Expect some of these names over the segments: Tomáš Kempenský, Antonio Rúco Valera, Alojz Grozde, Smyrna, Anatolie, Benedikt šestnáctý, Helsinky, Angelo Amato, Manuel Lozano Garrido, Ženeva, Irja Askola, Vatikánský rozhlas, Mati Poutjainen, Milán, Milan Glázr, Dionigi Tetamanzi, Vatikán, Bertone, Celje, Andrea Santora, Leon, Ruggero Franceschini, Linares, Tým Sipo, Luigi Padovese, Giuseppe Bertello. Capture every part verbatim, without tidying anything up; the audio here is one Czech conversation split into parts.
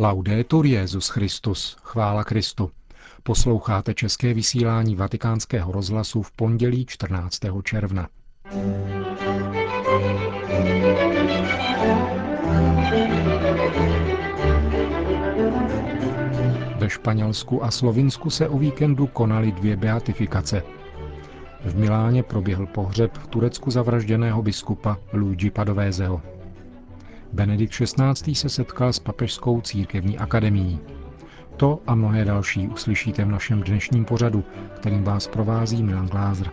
Laudetur Jesus Christus, chvála Kristu. Posloucháte české vysílání Vatikánského rozhlasu v pondělí čtrnáctého června. Ve Španělsku a Slovinsku se o víkendu konaly dvě beatifikace. V Miláně proběhl pohřeb v Turecku zavražděného biskupa Luigi Padoveseho. Benedikt šestnáctý se setkal s Papežskou církevní akademií. To a mnohé další uslyšíte v našem dnešním pořadu, kterým vás provází Milan Glázr.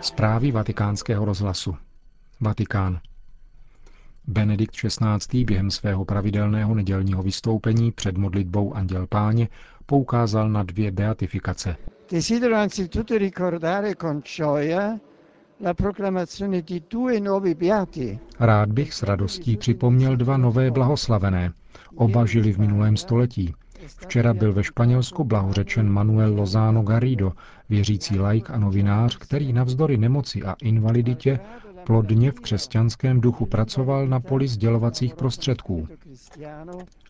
Zprávy Vatikánského rozhlasu. Vatikán. Benedikt šestnáctý během svého pravidelného nedělního vystoupení před modlitbou Anděl Páně poukázal na dvě beatifikace. Desidero anzitutto ricordare con gioia la proclamazione di due nuovi beati. Rád bych s radostí připomněl dva nové blahoslavené. Oba žili v minulém století. Včera byl ve Španělsku blahořečen Manuel Lozano Garrido, věřící laik a novinář, který navzdory nemoci a invaliditě plodně v křesťanském duchu pracoval na poli sdělovacích prostředků.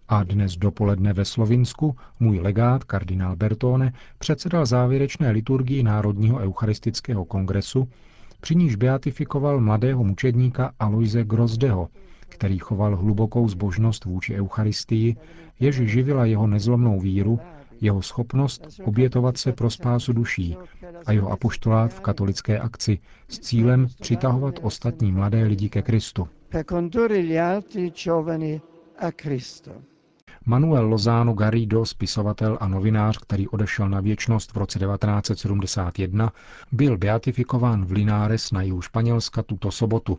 A dnes dopoledne ve Slovinsku můj legát kardinál Bertone předsedal závěrečné liturgii Národního eucharistického kongresu, při níž beatifikoval mladého mučedníka Alojze Grozdeho, který choval hlubokou zbožnost vůči Eucharistii, jež živila jeho nezlomnou víru, jeho schopnost obětovat se pro spásu duší a jeho apoštolát v katolické akci s cílem přitahovat ostatní mladé lidi ke Kristu. Manuel Lozano Garrido, spisovatel a novinář, který odešel na věčnost v roce devatenáct set sedmdesát jedna, byl beatifikován v Linares na jihu Španělska tuto sobotu.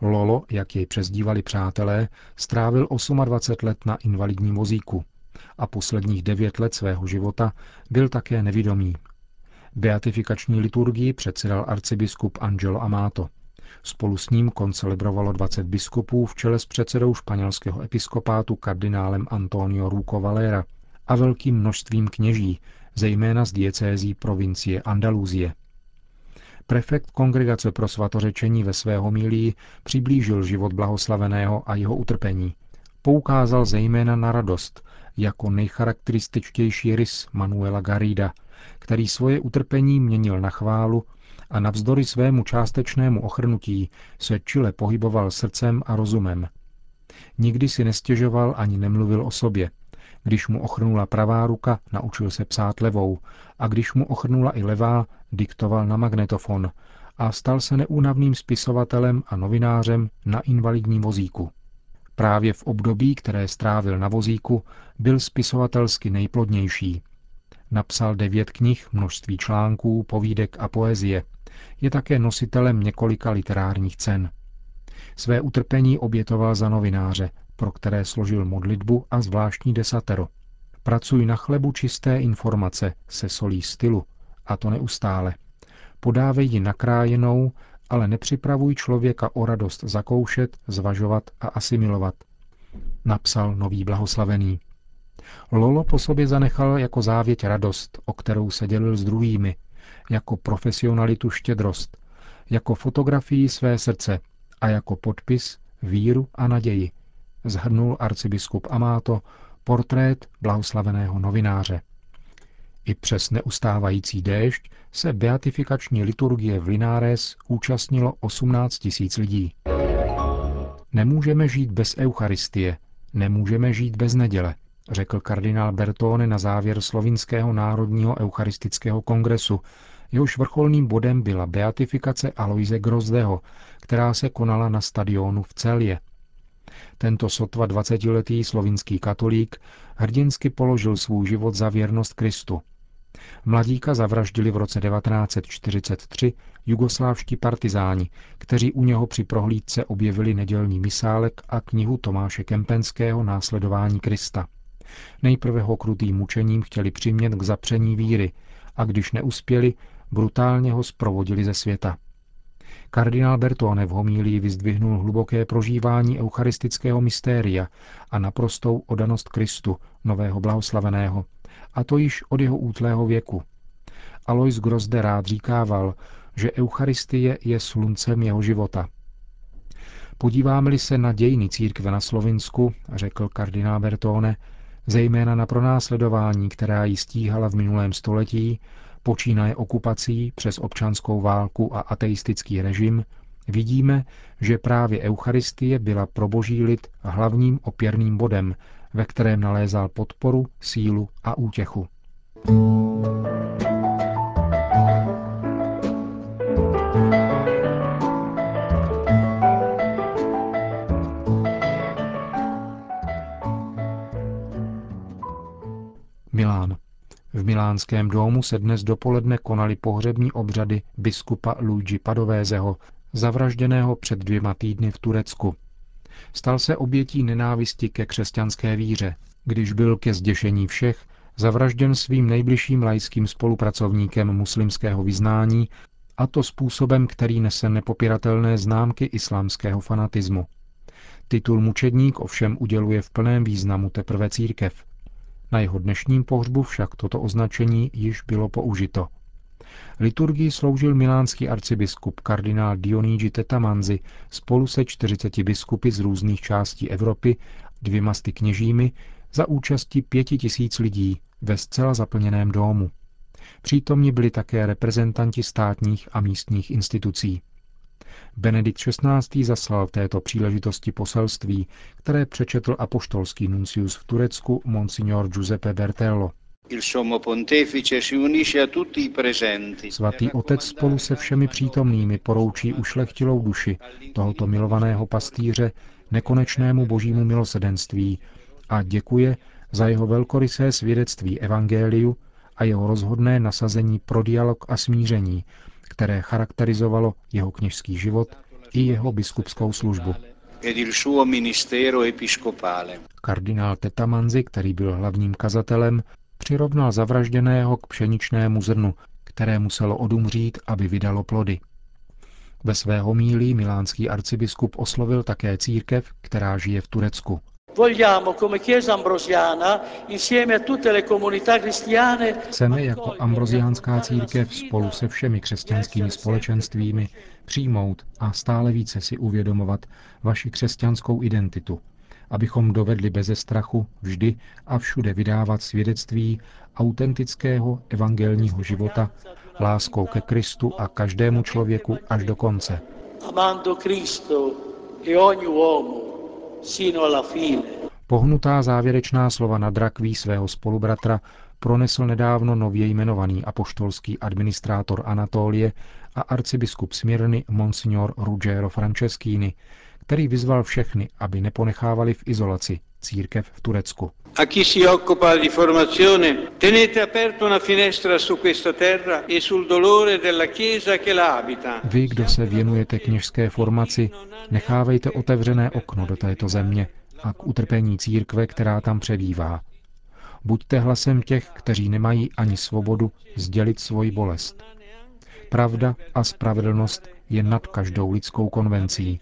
Lolo, jak jej přezdívali přátelé, strávil dvacet osm let na invalidním vozíku a posledních devět let svého života byl také nevidomý. Beatifikační liturgii předsedal arcibiskup Angelo Amato. Spolu s ním koncelebrovalo dvacet biskupů v čele s předsedou španělského episkopátu kardinálem Antonio Rúco Valera a velkým množstvím kněží, zejména z diecézí provincie Andaluzie. Prefekt Kongregace pro svatořečení ve své homilii přiblížil život blahoslaveného a jeho utrpení. Poukázal zejména na radost jako nejcharakterističtější rys Manuela Garrida, který svoje utrpení měnil na chválu a navzdory svému částečnému ochrnutí se čile pohyboval srdcem a rozumem. Nikdy si nestěžoval ani nemluvil o sobě. Když mu ochrnula pravá ruka, naučil se psát levou, a když mu ochrnula i levá, diktoval na magnetofon a stal se neúnavným spisovatelem a novinářem na invalidním vozíku. Právě v období, které strávil na vozíku, byl spisovatelsky nejplodnější. Napsal devět knih, množství článků, povídek a poezie. Je také nositelem několika literárních cen. Své utrpení obětoval za novináře, pro které složil modlitbu a zvláštní desatero. Pracuj na chlebu čisté informace se solí stylu, a to neustále. Podávej ji nakrájenou, ale nepřipravuj člověka o radost zakoušet, zvažovat a asimilovat, napsal nový blahoslavený. Lolo po sobě zanechal jako závěť radost, o kterou se dělil s druhými, jako profesionalitu štědrost, jako fotografii své srdce a jako podpis víru a naději, zhrnul arcibiskup Amato portrét blahoslaveného novináře. I přes neustávající déšť se beatifikační liturgie v Linares účastnilo osmnáct tisíc lidí. Nemůžeme žít bez Eucharistie, nemůžeme žít bez neděle, řekl kardinál Bertone na závěr slovinského národního eucharistického kongresu. Jehož vrcholným bodem byla beatifikace Alojze Grozdeho, která se konala na stadionu v Celje. Tento sotva dvacetiletý slovinský katolík hrdinsky položil svůj život za věrnost Kristu. Mladíka zavraždili v roce devatenáct set čtyřicet tři jugoslávští partizáni, kteří u něho při prohlídce objevili nedělní misálek a knihu Tomáše Kempenského Následování Krista. Nejprve ho krutým mučením chtěli přimět k zapření víry a když neuspěli, brutálně ho zprovodili ze světa. Kardinál Bertone v homílii vyzdvihnul hluboké prožívání eucharistického mystéria a naprostou odanost Kristu, nového blahoslaveného, a to již od jeho útlého věku. Alojz Grozde rád říkával, že Eucharistie je sluncem jeho života. Podíváme-li se na dějiny církve na Slovinsku, řekl kardinál Bertone, zejména na pronásledování, která ji stíhala v minulém století, počínaje okupací přes občanskou válku a ateistický režim, vidíme, že právě Eucharistie byla pro boží lid hlavním opěrným bodem, ve kterém nalézal podporu, sílu a útěchu. Milán. V Milánském domu se dnes dopoledne konaly pohřební obřady biskupa Luigi Padoveseho, zavražděného před dvěma týdny v Turecku. Stal se obětí nenávisti ke křesťanské víře, když byl ke zděšení všech zavražděn svým nejbližším laickým spolupracovníkem muslimského vyznání, a to způsobem, který nese nepopiratelné známky islámského fanatismu. Titul mučedník ovšem uděluje v plném významu teprve církev. Na jeho dnešním pohřbu však toto označení již bylo použito. Liturgii sloužil milánský arcibiskup kardinál Dionigi Tetamanzi spolu se čtyřiceti biskupy z různých částí Evropy, dvěma sty kněžími, za účasti pěti tisíc lidí ve zcela zaplněném domu. Přítomni byli také reprezentanti státních a místních institucí. Benedikt šestnáctý. Zaslal v této příležitosti poselství, které přečetl apoštolský nuncius v Turecku monsignor Giuseppe Bertello. Svatý otec spolu se všemi přítomnými poroučí ušlechtilou duši tohoto milovaného pastýře nekonečnému božímu milosedenství a děkuje za jeho velkorysé svědectví evangeliu a jeho rozhodné nasazení pro dialog a smíření, které charakterizovalo jeho kněžský život i jeho biskupskou službu. Kardinál Tetamanzi, který byl hlavním kazatelem, přirovnal zavražděného k pšeničnému zrnu, které muselo odumřít, aby vydalo plody. Ve své homílii milánský arcibiskup oslovil také církev, která žije v Turecku. Chceme jako ambroziánská církev spolu se všemi křesťanskými společenstvími přijmout a stále více si uvědomovat vaši křesťanskou identitu, abychom dovedli beze strachu vždy a všude vydávat svědectví autentického evangelního života láskou ke Kristu a každému člověku až do konce. Pohnutá závěrečná slova nad rakví svého spolubratra pronesl nedávno nově jmenovaný apoštolský administrátor Anatolie a arcibiskup Smyrny monsignor Ruggero Franceschini, který vyzval všechny, aby neponechávali v izolaci církev v Turecku. Vy, kdo se věnujete kněžské formaci, nechávejte otevřené okno do této země a k utrpení církve, která tam přebývá. Buďte hlasem těch, kteří nemají ani svobodu sdělit svoji bolest. Pravda a spravedlnost je nad každou lidskou konvencí,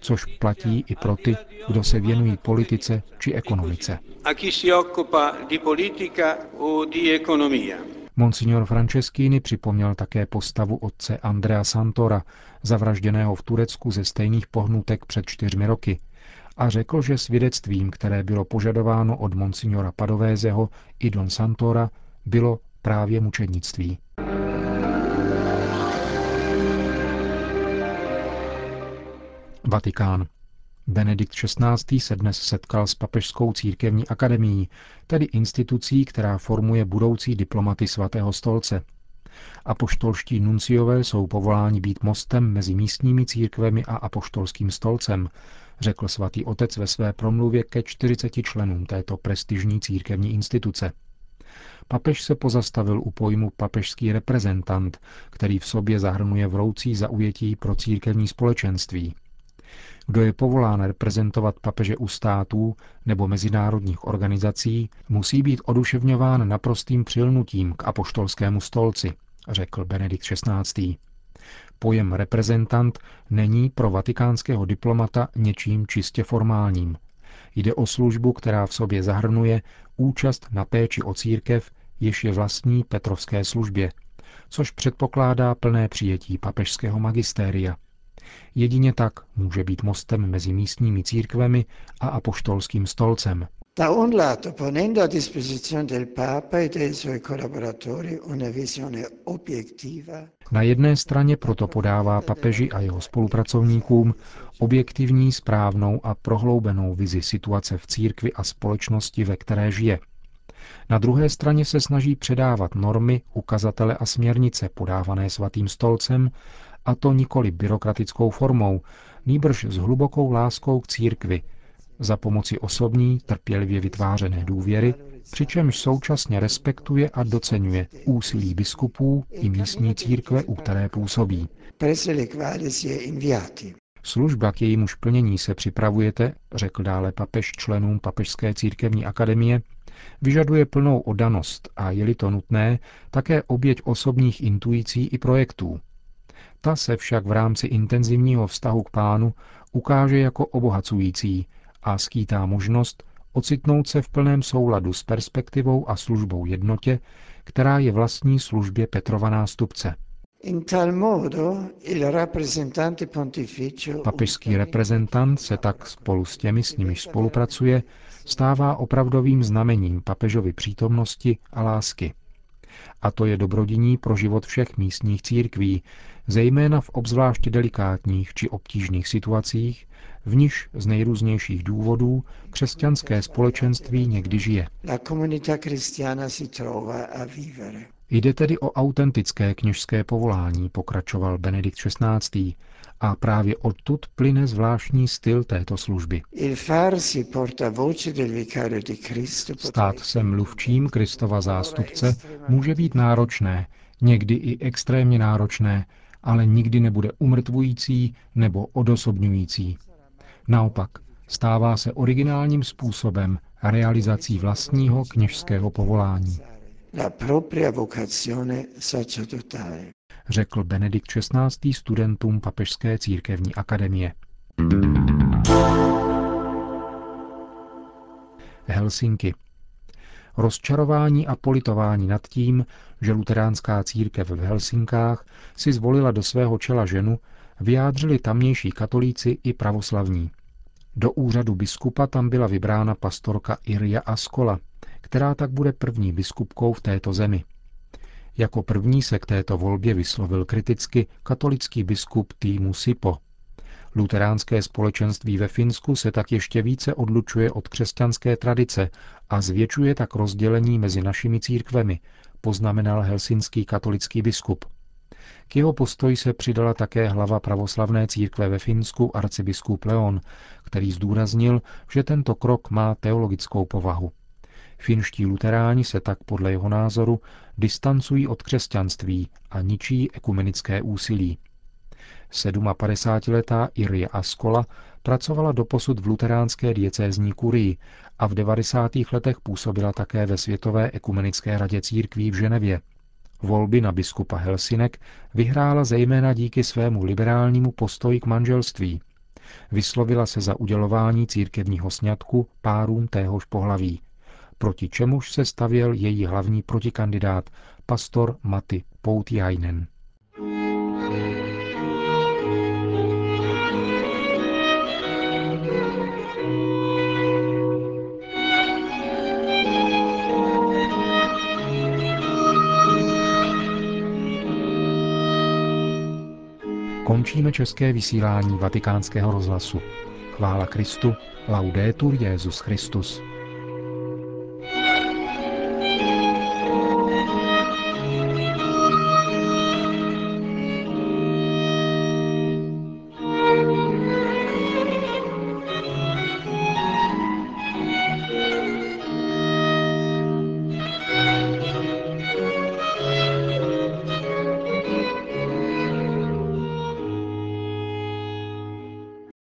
což platí i pro ty, kdo se věnují politice či ekonomice. Monsignor Franceschini připomněl také postavu otce Andrea Santora, zavražděného v Turecku ze stejných pohnutek před čtyřmi roky, a řekl, že svědectvím, které bylo požadováno od monsignora Padoveseho i don Santora, bylo právě mučednictví. Vatikán. Benedikt šestnáctý. se dnes setkal s Papežskou církevní akademií, tedy institucí, která formuje budoucí diplomaty Svatého stolce. Apoštolští nunciové jsou povoláni být mostem mezi místními církvemi a Apoštolským stolcem, řekl Svatý otec ve své promluvě ke čtyřiceti členům této prestižní církevní instituce. Papež se pozastavil u pojmu papežský reprezentant, který v sobě zahrnuje vroucí zaujetí pro církevní společenství. Kdo je povolán reprezentovat papeže u států nebo mezinárodních organizací, musí být oduševňován naprostým přilnutím k apoštolskému stolci, řekl Benedikt šestnáctý. Pojem reprezentant není pro vatikánského diplomata něčím čistě formálním. Jde o službu, která v sobě zahrnuje účast na péči o církev již je vlastní Petrovské službě, což předpokládá plné přijetí papežského magistéria. Jedině tak může být mostem mezi místními církvemi a apoštolským stolcem. Da un lato, ponendo a disposizione del Papa e dei suoi collaboratori una visione obiettiva. Na jedné straně proto podává papeži a jeho spolupracovníkům objektivní, správnou a prohloubenou vizi situace v církvi a společnosti, ve které žije. Na druhé straně se snaží předávat normy, ukazatele a směrnice podávané svatým stolcem, a to nikoli byrokratickou formou, nýbrž s hlubokou láskou k církvi, za pomoci osobní, trpělivě vytvářené důvěry, přičemž současně respektuje a doceňuje úsilí biskupů i místní církve, u které působí. Služba, k jejímuž plnění se připravujete, řekl dále papež členům Papežské církevní akademie, vyžaduje plnou oddanost a, je-li to nutné, také oběť osobních intuicí i projektů. Ta se však v rámci intenzivního vztahu k Pánu ukáže jako obohacující a skýtá možnost ocitnout se v plném souladu s perspektivou a službou jednotě, která je vlastní službě Petrova nástupce. Papežský reprezentant se tak spolu s těmi, s nimiž spolupracuje, stává opravdovým znamením papežovy přítomnosti a lásky. A to je dobrodiní pro život všech místních církví, zejména v obzvláště delikátních či obtížných situacích, v nichž z nejrůznějších důvodů křesťanské společenství někdy žije. Jde tedy o autentické kněžské povolání, pokračoval Benedikt šestnáctý. A právě odtud plyne zvláštní styl této služby. Stát se mluvčím Kristova zástupce může být náročné, někdy i extrémně náročné, ale nikdy nebude umrtvující nebo odosobňující. Naopak, stává se originálním způsobem realizací vlastního kněžského povolání. La propria vocazione sacerdotale, řekl Benedikt šestnáctý. Studentům Papežské církevní akademie. Helsinki. Rozčarování a politování nad tím, že luteránská církev v Helsinkách si zvolila do svého čela ženu, vyjádřili tamnější katolíci i pravoslavní. Do úřadu biskupa tam byla vybrána pastorka Irja Askola, která tak bude první biskupkou v této zemi. Jako první se k této volbě vyslovil kriticky katolický biskup Týmu Sipo. Luteránské společenství ve Finsku se tak ještě více odlučuje od křesťanské tradice a zvětšuje tak rozdělení mezi našimi církvemi, poznamenal helsinský katolický biskup. K jeho postoji se přidala také hlava pravoslavné církve ve Finsku arcibiskup Leon, který zdůraznil, že tento krok má teologickou povahu. Finští luteráni se tak podle jeho názoru distancují od křesťanství a ničí ekumenické úsilí. padesátisedmiletá Irja Askola pracovala doposud v luteránské diecézní kurii a v devadesátých letech působila také ve Světové ekumenické radě církví v Ženevě. Volby na biskupa Helsinek vyhrála zejména díky svému liberálnímu postoji k manželství. Vyslovila se za udělování církevního sňatku párům téhož pohlaví, proti čemuž se stavěl její hlavní protikandidát, pastor Mati Poutjainen. Končíme české vysílání Vatikánského rozhlasu. Chvála Kristu, laudetur Jesus Christus.